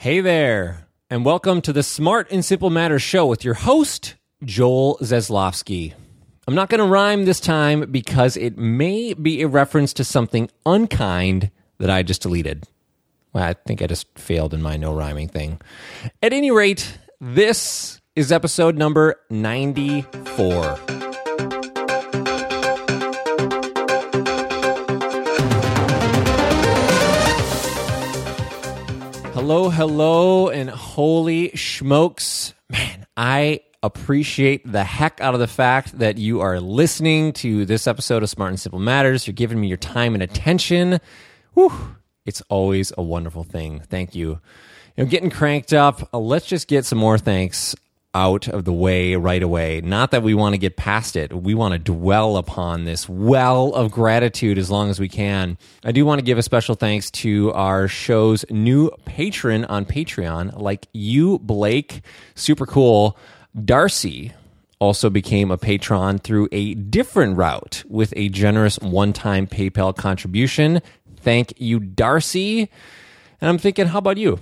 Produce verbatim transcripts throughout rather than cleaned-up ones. Hey there, and welcome to the Smart and Simple Matters show with your host, Joel Zaslavsky. I'm not going to rhyme this time because it may be a reference to something unkind that I just deleted. Well, I think I just failed in my no rhyming thing. At any rate, this is episode number ninety-four. Hello, hello, and holy smokes. Man, I appreciate the heck out of the fact that you are listening to this episode of Smart and Simple Matters. You're giving me your time and attention. Whew, it's always a wonderful thing. Thank you. You know, getting cranked up. Uh, let's just get some more thanks out of the way right away. Not that we want to get past it. We want to dwell upon this well of gratitude as long as we can. I do want to give a special thanks to our show's new patron on Patreon, like you, Blake, super cool. Darcy also became a patron through a different route with a generous one-time PayPal contribution. Thank you, Darcy. And I'm thinking, how about you?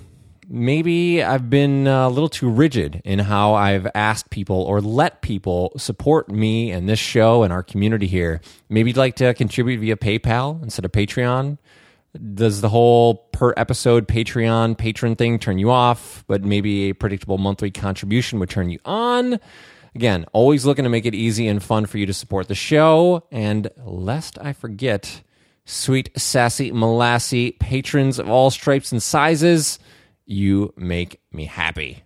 Maybe I've been a little too rigid in how I've asked people or let people support me and this show and our community here. Maybe you'd like to contribute via PayPal instead of Patreon. Does the whole per episode Patreon patron thing turn you off, but maybe a predictable monthly contribution would turn you on? Again, always looking to make it easy and fun for you to support the show. And lest I forget, sweet, sassy, molassy patrons of all stripes and sizes, you make me happy.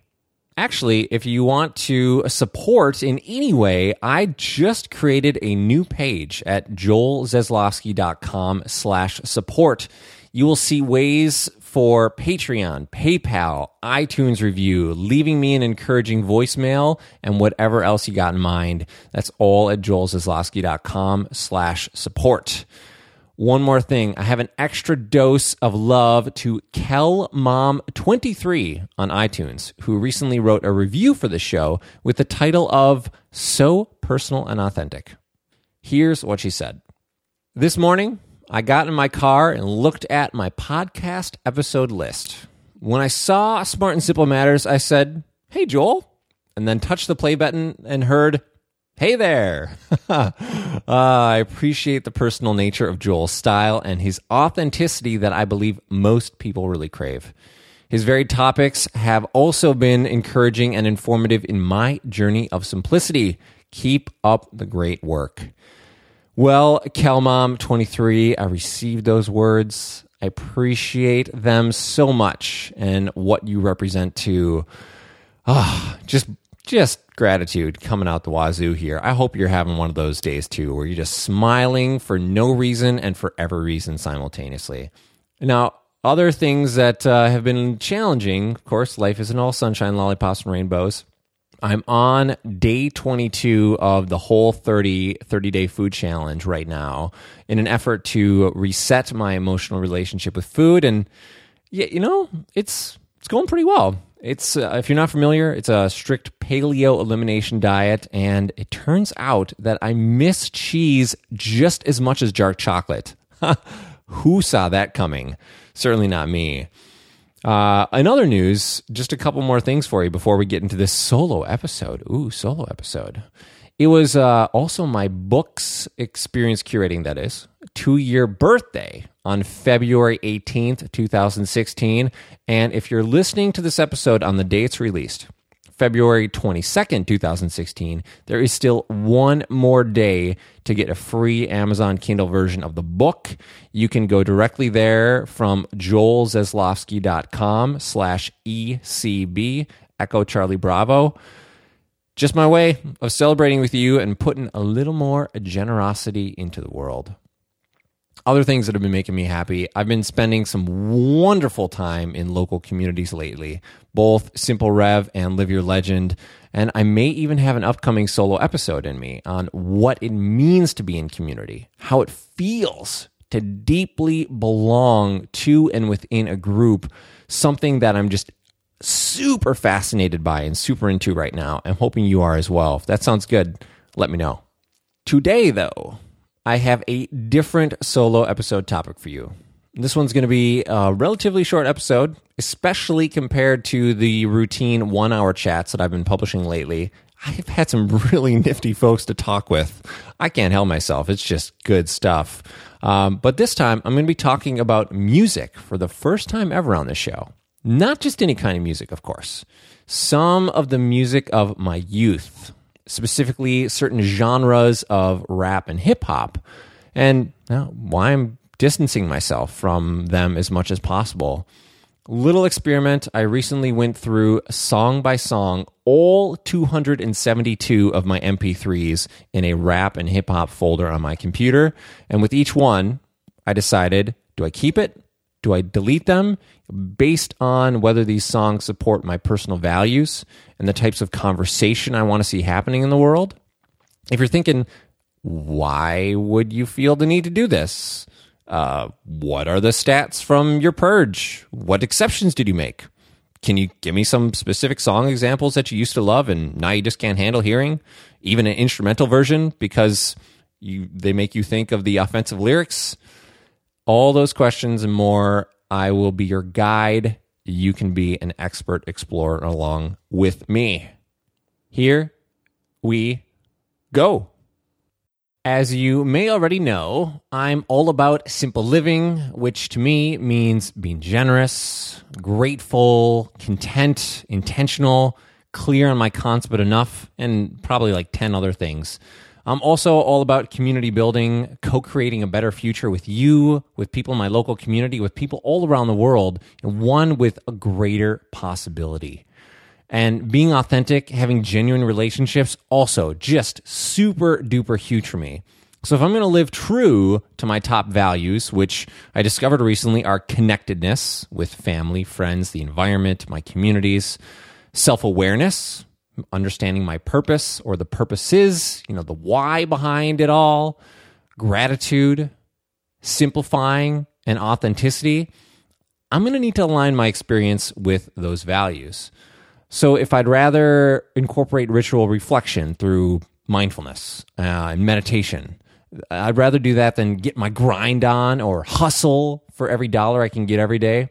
Actually, if you want to support in any way, I just created a new page at joelzaslavsky.com slash support. You will see ways for Patreon, PayPal, iTunes review, leaving me an encouraging voicemail, and whatever else you got in mind. That's all at joelzaslavsky.com slash support. One more thing. I have an extra dose of love to Kel Mom twenty-three on iTunes, who recently wrote a review for the show with the title of So Personal and Authentic. Here's what she said. This morning, I got in my car and looked at my podcast episode list. When I saw Smart and Simple Matters, I said, "Hey, Joel," and then touched the play button and heard, "Hey there." uh, I appreciate the personal nature of Joel's style and his authenticity that I believe most people really crave. His varied topics have also been encouraging and informative in my journey of simplicity. Keep up the great work. Well, Kel Mom twenty-three, I received those words. I appreciate them so much and what you represent to ah, oh, just Just gratitude coming out the wazoo here. I hope you're having one of those days, too, where you're just smiling for no reason and for every reason simultaneously. Now, other things that uh, have been challenging, of course, life isn't all sunshine, lollipops, and rainbows. I'm on day twenty-two of the Whole thirty thirty-day food challenge right now in an effort to reset my emotional relationship with food. And, yeah, you know, it's it's going pretty well. It's uh, if you're not familiar, it's a strict paleo elimination diet, and it turns out that I miss cheese just as much as dark chocolate. Who saw that coming? Certainly not me. Uh, in other news, just a couple more things for you before we get into this solo episode. Ooh, solo episode. It was uh, also my book's experience curating, that is, two-year birthday on February eighteenth, twenty sixteen. And if you're listening to this episode on the day it's released, February twenty-second, twenty sixteen, there is still one more day to get a free Amazon Kindle version of the book. You can go directly there from joelzaslavsky.com slash ECB, Echo Charlie Bravo. Just my way of celebrating with you and putting a little more generosity into the world. Other things that have been making me happy, I've been spending some wonderful time in local communities lately, both Simple Rev and Live Your Legend, and I may even have an upcoming solo episode in me on what it means to be in community, how it feels to deeply belong to and within a group, something that I'm just super fascinated by and super into right now. I'm hoping you are as well. If that sounds good, let me know. Today, though, I have a different solo episode topic for you. This one's going to be a relatively short episode, especially compared to the routine one-hour chats that I've been publishing lately. I've had some really nifty folks to talk with. I can't help myself. It's just good stuff. Um, but this time, I'm going to be talking about music for the first time ever on this show. Not just any kind of music, of course. Some of the music of my youth, specifically certain genres of rap and hip-hop, and uh, why I'm distancing myself from them as much as possible. Little experiment, I recently went through song by song all two hundred seventy-two of my M P threes in a rap and hip-hop folder on my computer, and with each one, I decided, do I keep it? Do I delete them? Based on whether these songs support my personal values and the types of conversation I want to see happening in the world. If you're thinking, why would you feel the need to do this? Uh, what are the stats from your purge? What exceptions did you make? Can you give me some specific song examples that you used to love and now you just can't handle hearing? Even an instrumental version because you, they make you think of the offensive lyrics? All those questions and more, I will be your guide. You can be an expert explorer along with me. Here we go. As you may already know, I'm all about simple living, which to me means being generous, grateful, content, intentional, clear on my cons but enough, and probably like ten other things. I'm also all about community building, co-creating a better future with you, with people in my local community, with people all around the world, and one with a greater possibility. And being authentic, having genuine relationships, also just super duper huge for me. So if I'm going to live true to my top values, which I discovered recently are connectedness with family, friends, the environment, my communities, self-awareness, understanding my purpose or the purposes, you know, the why behind it all, gratitude, simplifying, and authenticity, I'm going to need to align my experience with those values. So if I'd rather incorporate ritual reflection through mindfulness uh, and meditation, I'd rather do that than get my grind on or hustle for every dollar I can get every day.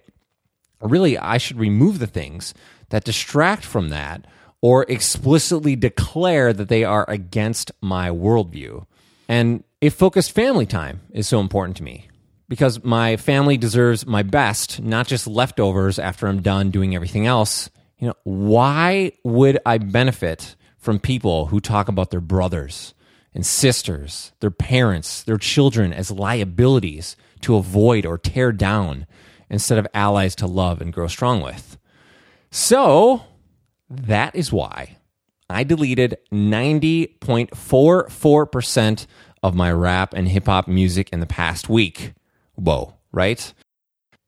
Really, I should remove the things that distract from that or explicitly declare that they are against my worldview. And if focused family time is so important to me, because my family deserves my best, not just leftovers after I'm done doing everything else. You know, why would I benefit from people who talk about their brothers and sisters, their parents, their children as liabilities to avoid or tear down instead of allies to love and grow strong with? So that is why I deleted ninety point four four percent of my rap and hip-hop music in the past week. Whoa, right?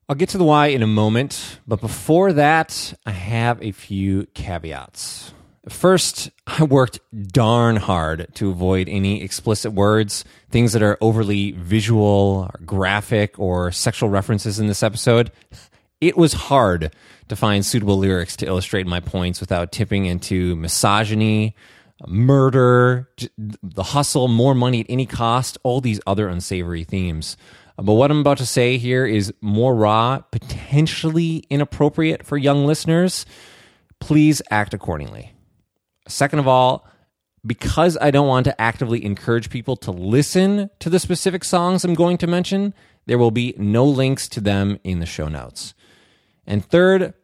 I'll get to the why in a moment, but before that, I have a few caveats. First, I worked darn hard to avoid any explicit words, things that are overly visual, or graphic, or sexual references in this episode. It was hard to find suitable lyrics to illustrate my points without tipping into misogyny, murder, the hustle, more money at any cost, all these other unsavory themes. But what I'm about to say here is more raw, potentially inappropriate for young listeners. Please act accordingly. Second of all, because I don't want to actively encourage people to listen to the specific songs I'm going to mention, there will be no links to them in the show notes. And third,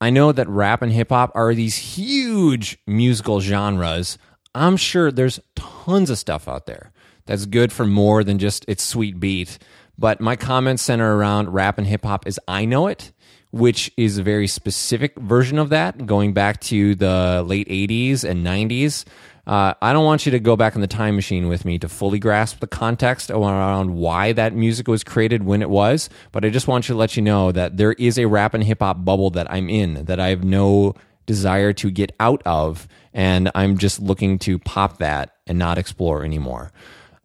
I know that rap and hip-hop are these huge musical genres. I'm sure there's tons of stuff out there that's good for more than just its sweet beat. But my comments center around rap and hip-hop as I know it, which is a very specific version of that, going back to the late eighties and nineties. Uh, I don't want you to go back in the time machine with me to fully grasp the context around why that music was created when it was, but I just want you to let you know that there is a rap and hip-hop bubble that I'm in, that I have no desire to get out of, and I'm just looking to pop that and not explore anymore.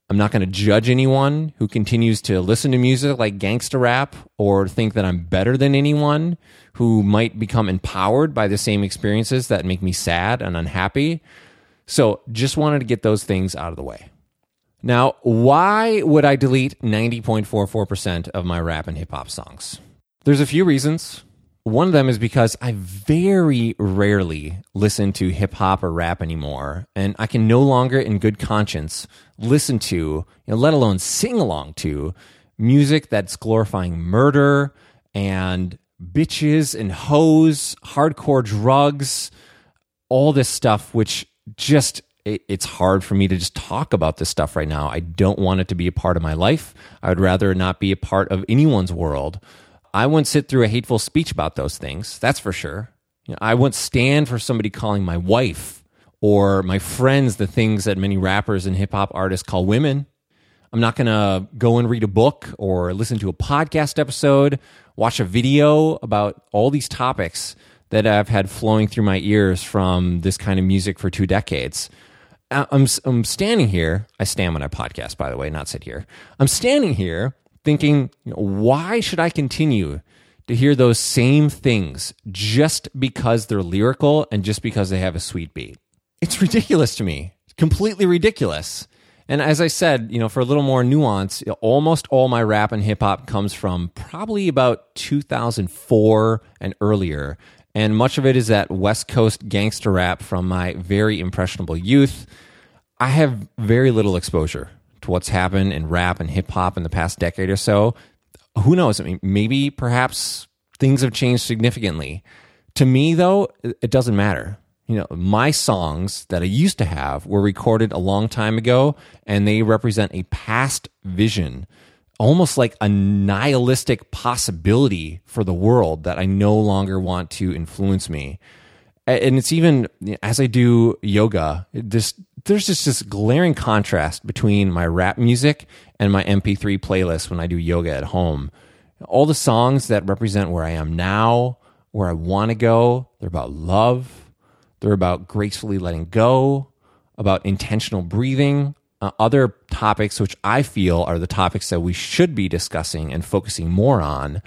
I'm not going to judge anyone who continues to listen to music like gangsta rap or think that I'm better than anyone who might become empowered by the same experiences that make me sad and unhappy. So just wanted to get those things out of the way. Now, why would I delete ninety point four four percent of my rap and hip-hop songs? There's a few reasons. One of them is because I very rarely listen to hip-hop or rap anymore, and I can no longer, in good conscience, listen to, you know, let alone sing along to, music that's glorifying murder and bitches and hoes, hardcore drugs, all this stuff, which just... it's hard for me to just talk about this stuff right now. I don't want it to be a part of my life. I would rather not be a part of anyone's world. I wouldn't sit through a hateful speech about those things. That's for sure. You know, I wouldn't stand for somebody calling my wife or my friends the things that many rappers and hip-hop artists call women. I'm not going to go and read a book or listen to a podcast episode, watch a video about all these topics that I've had flowing through my ears from this kind of music for two decades. I'm I'm standing here. I stand when I podcast, by the way, not sit here. I'm standing here thinking, you know, why should I continue to hear those same things just because they're lyrical and just because they have a sweet beat? It's ridiculous to me. It's completely ridiculous. And as I said, you know, for a little more nuance, almost all my rap and hip hop comes from probably about two thousand four and earlier. And much of it is that West Coast gangster rap from my very impressionable youth. I have very little exposure to what's happened in rap and hip-hop in the past decade or so. Who knows? I mean, maybe, perhaps, things have changed significantly. To me, though, it doesn't matter. You know, my songs that I used to have were recorded a long time ago, and they represent a past vision, almost like a nihilistic possibility for the world that I no longer want to influence me. And it's even, as I do yoga, this, there's just this glaring contrast between my rap music and my M P three playlist when I do yoga at home. All the songs that represent where I am now, where I want to go, they're about love, they're about gracefully letting go, about intentional breathing, Uh, other topics which I feel are the topics that we should be discussing and focusing more on.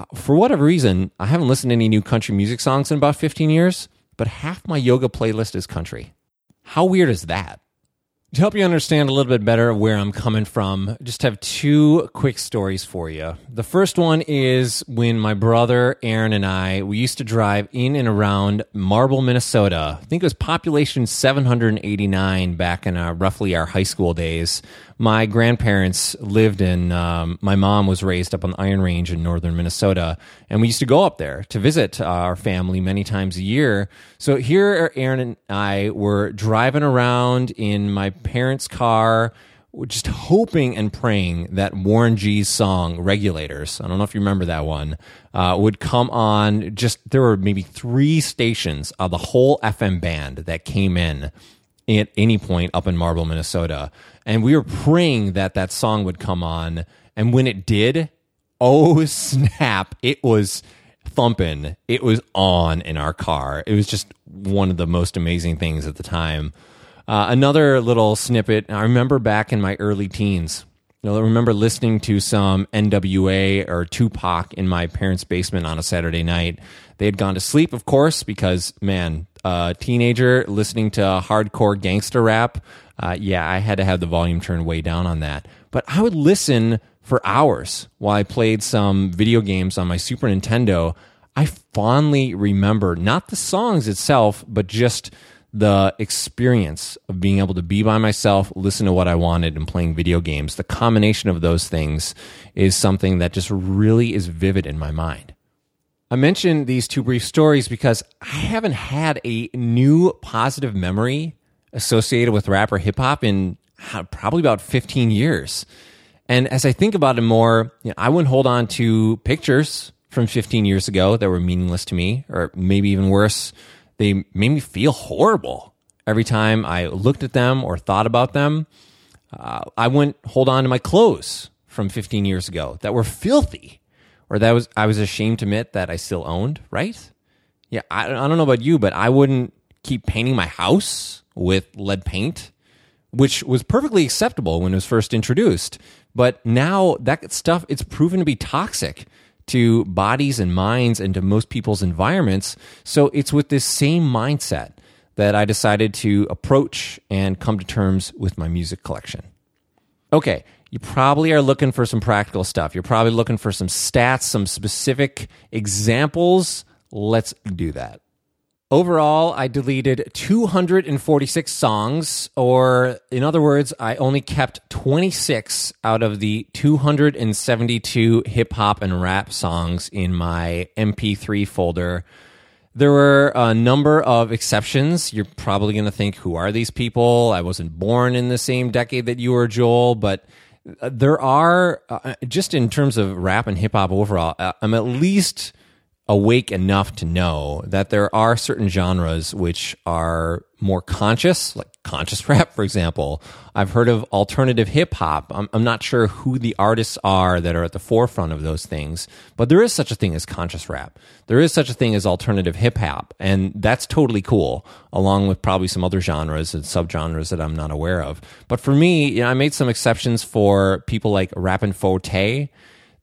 Uh, for whatever reason, I haven't listened to any new country music songs in about fifteen years, but half my yoga playlist is country. How weird is that? To help you understand a little bit better where I'm coming from, just have two quick stories for you. The first one is when my brother Aaron and I, we used to drive in and around Marble, Minnesota. I think it was population seven hundred eighty-nine back in uh, roughly our high school days. My grandparents lived in, um, my mom was raised up on the Iron Range in northern Minnesota, and we used to go up there to visit our family many times a year. So here Aaron and I were driving around in my parents' car, just hoping and praying that Warren G's song, Regulators, I don't know if you remember that one, uh, would come on. Just, there were maybe three stations of the whole F M band that came in at any point up in Marble, Minnesota. And we were praying that that song would come on. And when it did, oh snap, it was thumping. It was on in our car. It was just one of the most amazing things at the time. Uh, another little snippet, I remember back in my early teens, you know, I remember listening to some N W A or Tupac in my parents' basement on a Saturday night. They had gone to sleep, of course, because, man, a uh, teenager listening to hardcore gangster rap, uh, yeah, I had to have the volume turned way down on that. But I would listen for hours while I played some video games on my Super Nintendo. I fondly remember, not the songs itself, but just the experience of being able to be by myself, listen to what I wanted, and playing video games. The combination of those things is something that just really is vivid in my mind. I mentioned these two brief stories because I haven't had a new positive memory associated with rap or hip-hop in probably about fifteen years. And as I think about it more, you know, I wouldn't hold on to pictures from fifteen years ago that were meaningless to me, or maybe even worse, they made me feel horrible every time I looked at them or thought about them. Uh, I wouldn't hold on to my clothes from fifteen years ago that were filthy, or that was I was ashamed to admit that I still owned, right? Yeah, I, I don't know about you, but I wouldn't keep painting my house with lead paint, which was perfectly acceptable when it was first introduced. But now that stuff, it's proven to be toxic to bodies and minds and to most people's environments. So it's with this same mindset that I decided to approach and come to terms with my music collection. okay, you probably are looking for some practical stuff. You're probably looking for some stats, some specific examples. Let's do that. Overall, I deleted two hundred forty-six songs, or in other words, I only kept twenty-six out of the two hundred seventy-two hip-hop and rap songs in my M P three folder. There were a number of exceptions. You're probably going to think, who are these people? I wasn't born in the same decade that you were, Joel, but there are, uh, just in terms of rap and hip-hop overall, uh, I'm at least awake enough to know that there are certain genres which are more conscious, like conscious rap, for example. I've heard of alternative hip-hop. I'm, I'm not sure who the artists are that are at the forefront of those things, but there is such a thing as conscious rap. There is such a thing as alternative hip-hop, and that's totally cool, along with probably some other genres and subgenres that I'm not aware of. But for me, you know, I made some exceptions for people like Rappin' four-Tay.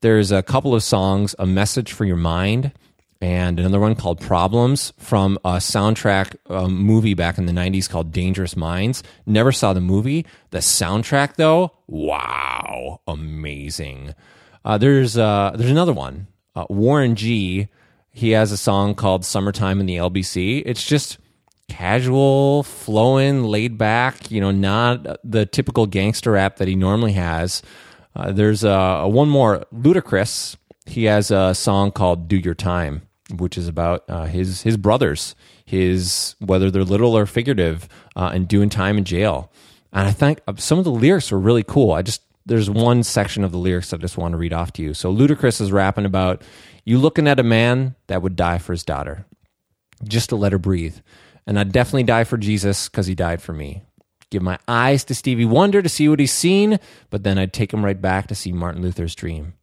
There's a couple of songs, A Message for Your Mind, and another one called Problems from a soundtrack um, movie back in the nineties called Dangerous Minds. Never saw the movie. The soundtrack, though, wow, amazing. Uh, there's uh, there's another one, uh, Warren G. He has a song called Summertime in the L B C. It's just casual, flowing, laid back, you know, not the typical gangster rap that he normally has. Uh, there's uh, one more, Ludacris. He has a song called Do Your Time, which is about uh, his his brothers, his whether they're literal or figurative, uh, and doing time in jail. And I think some of the lyrics are really cool. I just there's one section of the lyrics I just want to read off to you. So Ludacris is rapping about you looking at a man that would die for his daughter, just to let her breathe. And I'd definitely die for Jesus because he died for me. Give my eyes to Stevie Wonder to see what he's seen, but then I'd take him right back to see Martin Luther's dream.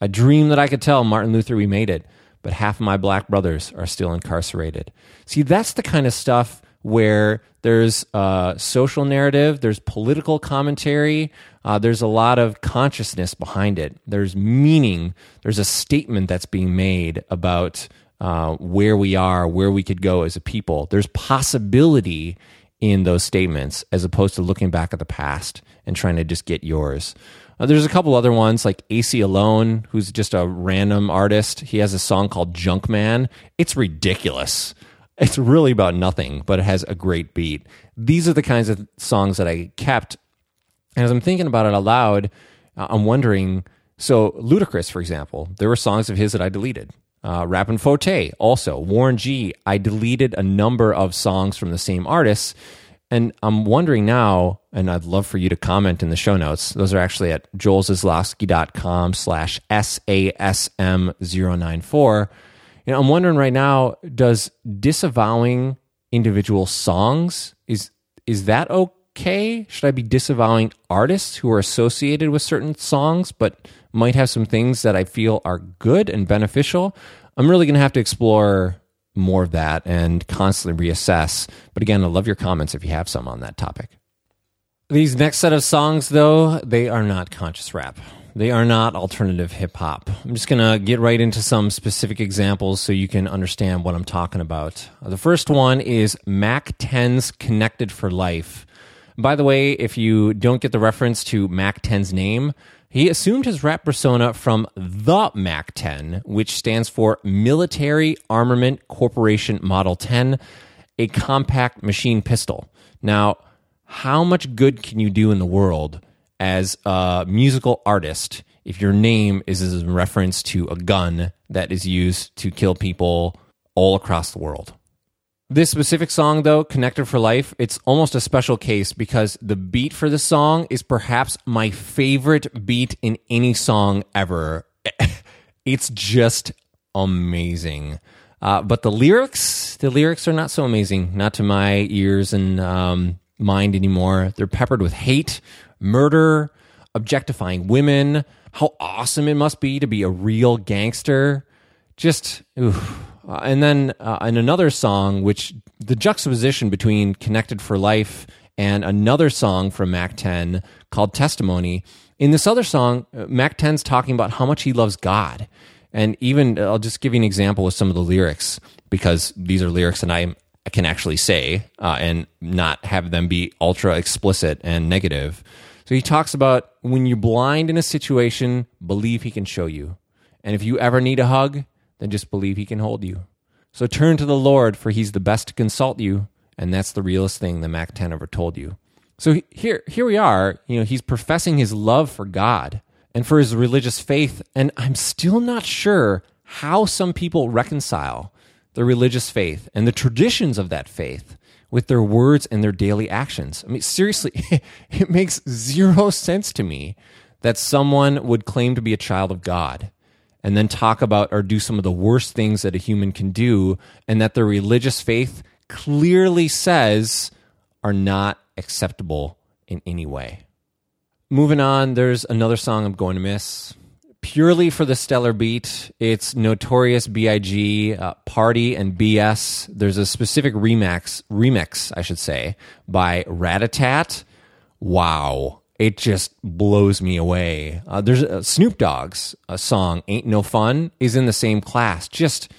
A dream that I could tell Martin Luther we made it, but half of my black brothers are still incarcerated. See, that's the kind of stuff where there's uh, social narrative, there's political commentary, uh, there's a lot of consciousness behind it. There's meaning. There's a statement that's being made about uh, where we are, where we could go as a people. There's possibility in those statements as opposed to looking back at the past and trying to just get yours. Uh, there's a couple other ones like A C Alone, who's just a random artist. He has a song called Junk Man. It's ridiculous. It's really about nothing, but it has a great beat. These are the kinds of songs that I kept. And as I'm thinking about it aloud, uh, I'm wondering, so Ludacris, for example, there were songs of his that I deleted. Uh, Rappin' four-Tay, also. Warren G, I deleted a number of songs from the same artists. And I'm wondering now, and I'd love for you to comment in the show notes. Those are actually at joelzaslavsky.com slash S A S M zero nine four. And I'm wondering right now, does disavowing individual songs, is is that okay? Should I be disavowing artists who are associated with certain songs, but might have some things that I feel are good and beneficial? I'm really going to have to explore more of that and constantly reassess. But again, I love your comments if you have some on that topic. These next set of songs, though, they are not conscious rap. They are not alternative hip-hop. I'm just going to get right into some specific examples so you can understand what I'm talking about. The first one is Mac ten's Connected for Life. By the way, if you don't get the reference to Mac ten's name, he assumed his rap persona from the Mac ten, which stands for Military Armament Corporation Model ten, a compact machine pistol. Now, how much good can you do in the world as a musical artist if your name is in reference to a gun that is used to kill people all across the world? This specific song, though, Connected for Life, it's almost a special case because the beat for the song is perhaps my favorite beat in any song ever. It's just amazing. Uh, but the lyrics, the lyrics are not so amazing, not to my ears and um, mind anymore. They're peppered with hate, murder, objectifying women, how awesome it must be to be a real gangster. Just, oof. Uh, and then uh, in another song, which the juxtaposition between Connected for Life and another song from Mac ten called Testimony. In this other song, Mac ten's talking about how much he loves God. And even, I'll just give you an example with some of the lyrics, because these are lyrics that I can actually say uh, and not have them be ultra explicit and negative. So he talks about when you're blind in a situation, believe he can show you. And if you ever need a hug, then just believe he can hold you. So turn to the Lord, for he's the best to consult you. And that's the realest thing the Mac ten ever told you. So he, here, here we are, you know, he's professing his love for God and for his religious faith. And I'm still not sure how some people reconcile the religious faith and the traditions of that faith with their words and their daily actions. I mean, seriously, it makes zero sense to me that someone would claim to be a child of God and then talk about or do some of the worst things that a human can do, and that their religious faith clearly says are not acceptable in any way. Moving on, there's another song I'm going to miss. Purely for the stellar beat, it's Notorious B I G, uh, Party and B S. There's a specific remix, remix, I should say, by Ratatat. Wow, it just blows me away. Uh, there's uh, Snoop Dogg's uh, song, Ain't No Fun, is in the same class. Just,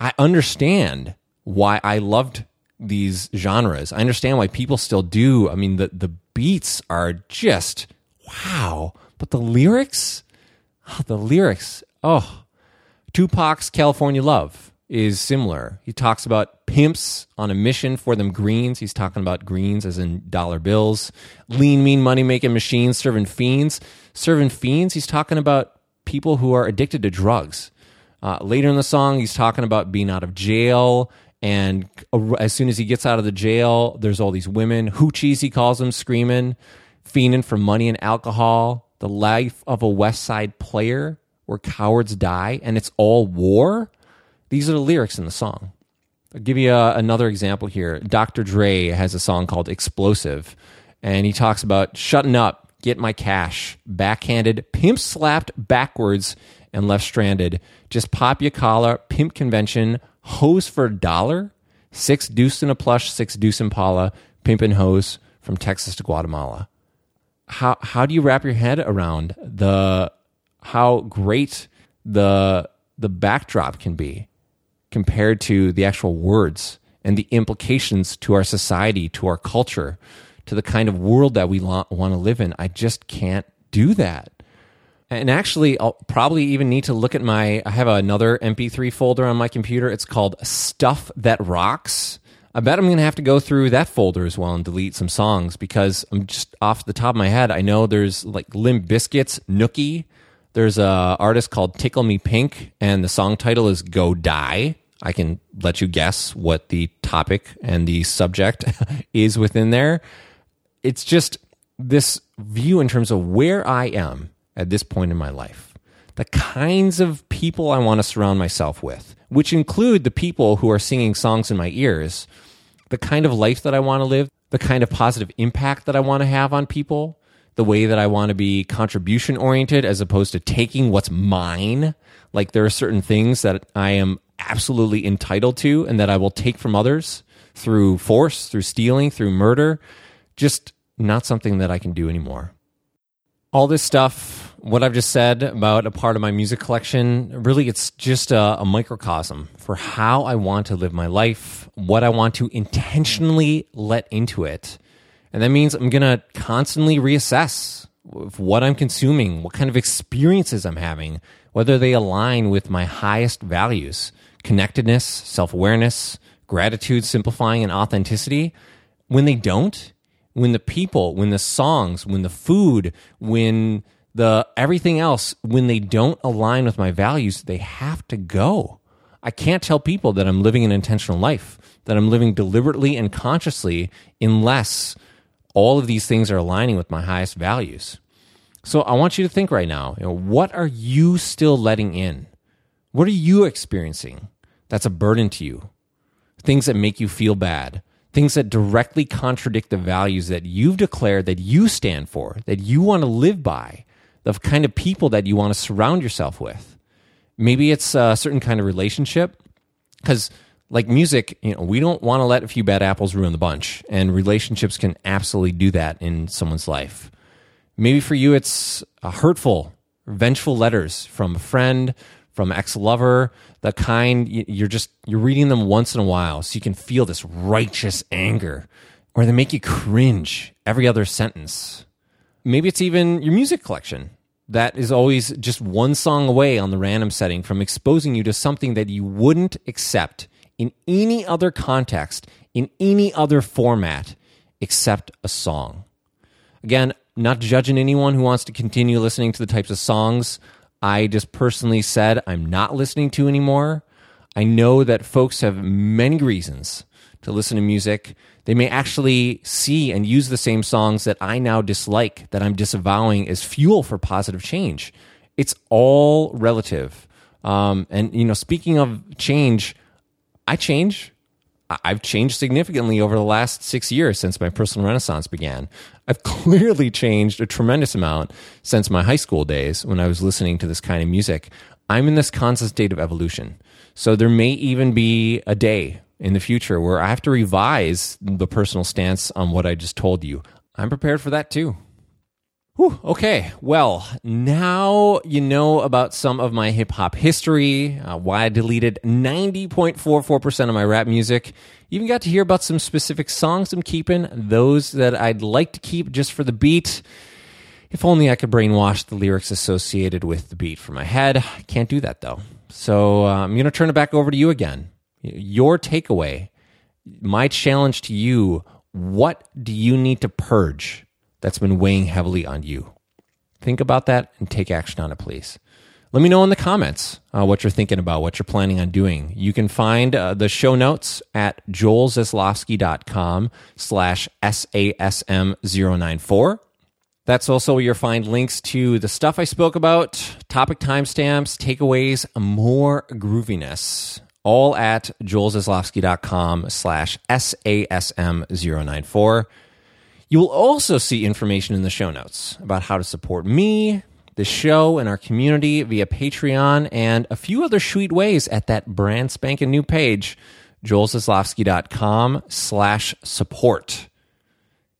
I understand why I loved these genres. I understand why people still do. I mean, the, the beats are just, wow. But the lyrics... Oh, the lyrics. Oh, Tupac's California Love is similar. He talks about pimps on a mission for them greens. He's talking about greens as in dollar bills. Lean, mean, money-making machines serving fiends. Serving fiends, he's talking about people who are addicted to drugs. Uh, later in the song, he's talking about being out of jail. And as soon as he gets out of the jail, there's all these women. Hoochies, he calls them, screaming. Fiending for money and alcohol. The life of a West Side player where cowards die, and it's all war. These are the lyrics in the song. I'll give you a, another example here. Doctor Dre has a song called Explosive, and he talks about shutting up, get my cash, backhanded, pimp slapped backwards and left stranded. Just pop your collar, pimp convention, hose for a dollar, six deuce in a plush, six deuce Impala, pimp and hose from Texas to Guatemala. How how do you wrap your head around the how great the the backdrop can be compared to the actual words and the implications to our society, to our culture, to the kind of world that we want to live in? I just can't do that. And actually, I'll probably even need to look at my... I have another M P three folder on my computer. It's called Stuff That Rocks. I bet I'm going to have to go through that folder as well and delete some songs, because I'm just off the top of my head. I know there's like Limp Bizkit's Nookie. There's a artist called Tickle Me Pink, and the song title is Go Die. I can let you guess what the topic and the subject is within there. It's just this view in terms of where I am at this point in my life, the kinds of people I want to surround myself with, which include the people who are singing songs in my ears, the kind of life that I want to live, the kind of positive impact that I want to have on people, the way that I want to be contribution-oriented as opposed to taking what's mine. Like, there are certain things that I am absolutely entitled to and that I will take from others through force, through stealing, through murder. Just not something that I can do anymore. All this stuff, what I've just said about a part of my music collection, really it's just a, a microcosm for how I want to live my life, what I want to intentionally let into it. And that means I'm going to constantly reassess what I'm consuming, what kind of experiences I'm having, whether they align with my highest values: connectedness, self-awareness, gratitude, simplifying, and authenticity. When they don't, when the people, when the songs, when the food, when the everything else, when they don't align with my values, they have to go. I can't tell people that I'm living an intentional life, that I'm living deliberately and consciously, unless all of these things are aligning with my highest values. So I want you to think right now, you know, what are you still letting in? What are you experiencing that's a burden to you? Things that make you feel bad. Things that directly contradict the values that you've declared that you stand for, that you want to live by, the kind of people that you want to surround yourself with. Maybe it's a certain kind of relationship, because like music, you know, we don't want to let a few bad apples ruin the bunch, and relationships can absolutely do that in someone's life. Maybe for you, it's a hurtful, vengeful letters from a friend, from ex-lover, the kind you're just, you're reading them once in a while so you can feel this righteous anger, or they make you cringe every other sentence. maybe it's even your music collection. That is always just one song away on the random setting from exposing you to something that you wouldn't accept in any other context, in any other format, except a song. Again, not judging anyone who wants to continue listening to the types of songs I just personally said I'm not listening to anymore. I know that folks have many reasons to listen to music. They may actually see and use the same songs that I now dislike, that I'm disavowing as fuel for positive change. It's all relative. Um, and, you know, speaking of change, I change. I've changed significantly over the last six years since my personal renaissance began. I've clearly changed a tremendous amount since my high school days when I was listening to this kind of music. I'm in this constant state of evolution. So there may even be a day in the future where I have to revise the personal stance on what I just told you. I'm prepared for that too. Whew, okay, well, now you know about some of my hip-hop history, uh, why I deleted ninety point four four percent of my rap music. You even got to hear about some specific songs I'm keeping, those that I'd like to keep just for the beat. If only I could brainwash the lyrics associated with the beat from my head. I can't do that, though. So uh, I'm going to turn it back over to you again. Your takeaway, my challenge to you, what do you need to purge that's been weighing heavily on you? Think about that and take action on it, please. Let me know in the comments uh, what you're thinking about, what you're planning on doing. You can find uh, the show notes at joelzaslavsky.com slash S A S M zero nine four. That's also where you'll find links to the stuff I spoke about, topic timestamps, takeaways, more grooviness, all at joelzaslavsky.com slash S A S M zero nine four. You will also see information in the show notes about how to support me, the show, and our community via Patreon, and a few other sweet ways at that brand spanking new page, joelzaslavsky.com slash support.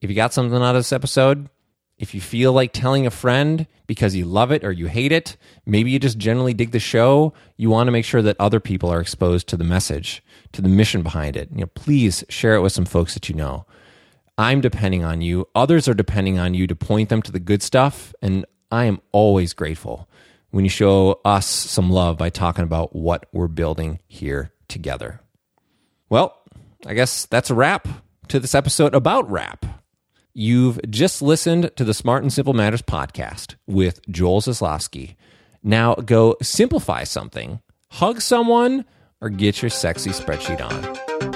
If you got something out of this episode, if you feel like telling a friend because you love it or you hate it, maybe you just generally dig the show, you want to make sure that other people are exposed to the message, to the mission behind it. You know, please share it with some folks that you know. I'm depending on you. Others are depending on you to point them to the good stuff. And I am always grateful when you show us some love by talking about what we're building here together. Well, I guess that's a wrap to this episode about rap. You've just listened to the Smart and Simple Matters podcast with Joel Zaslavsky. Now go simplify something, hug someone, or get your sexy spreadsheet on.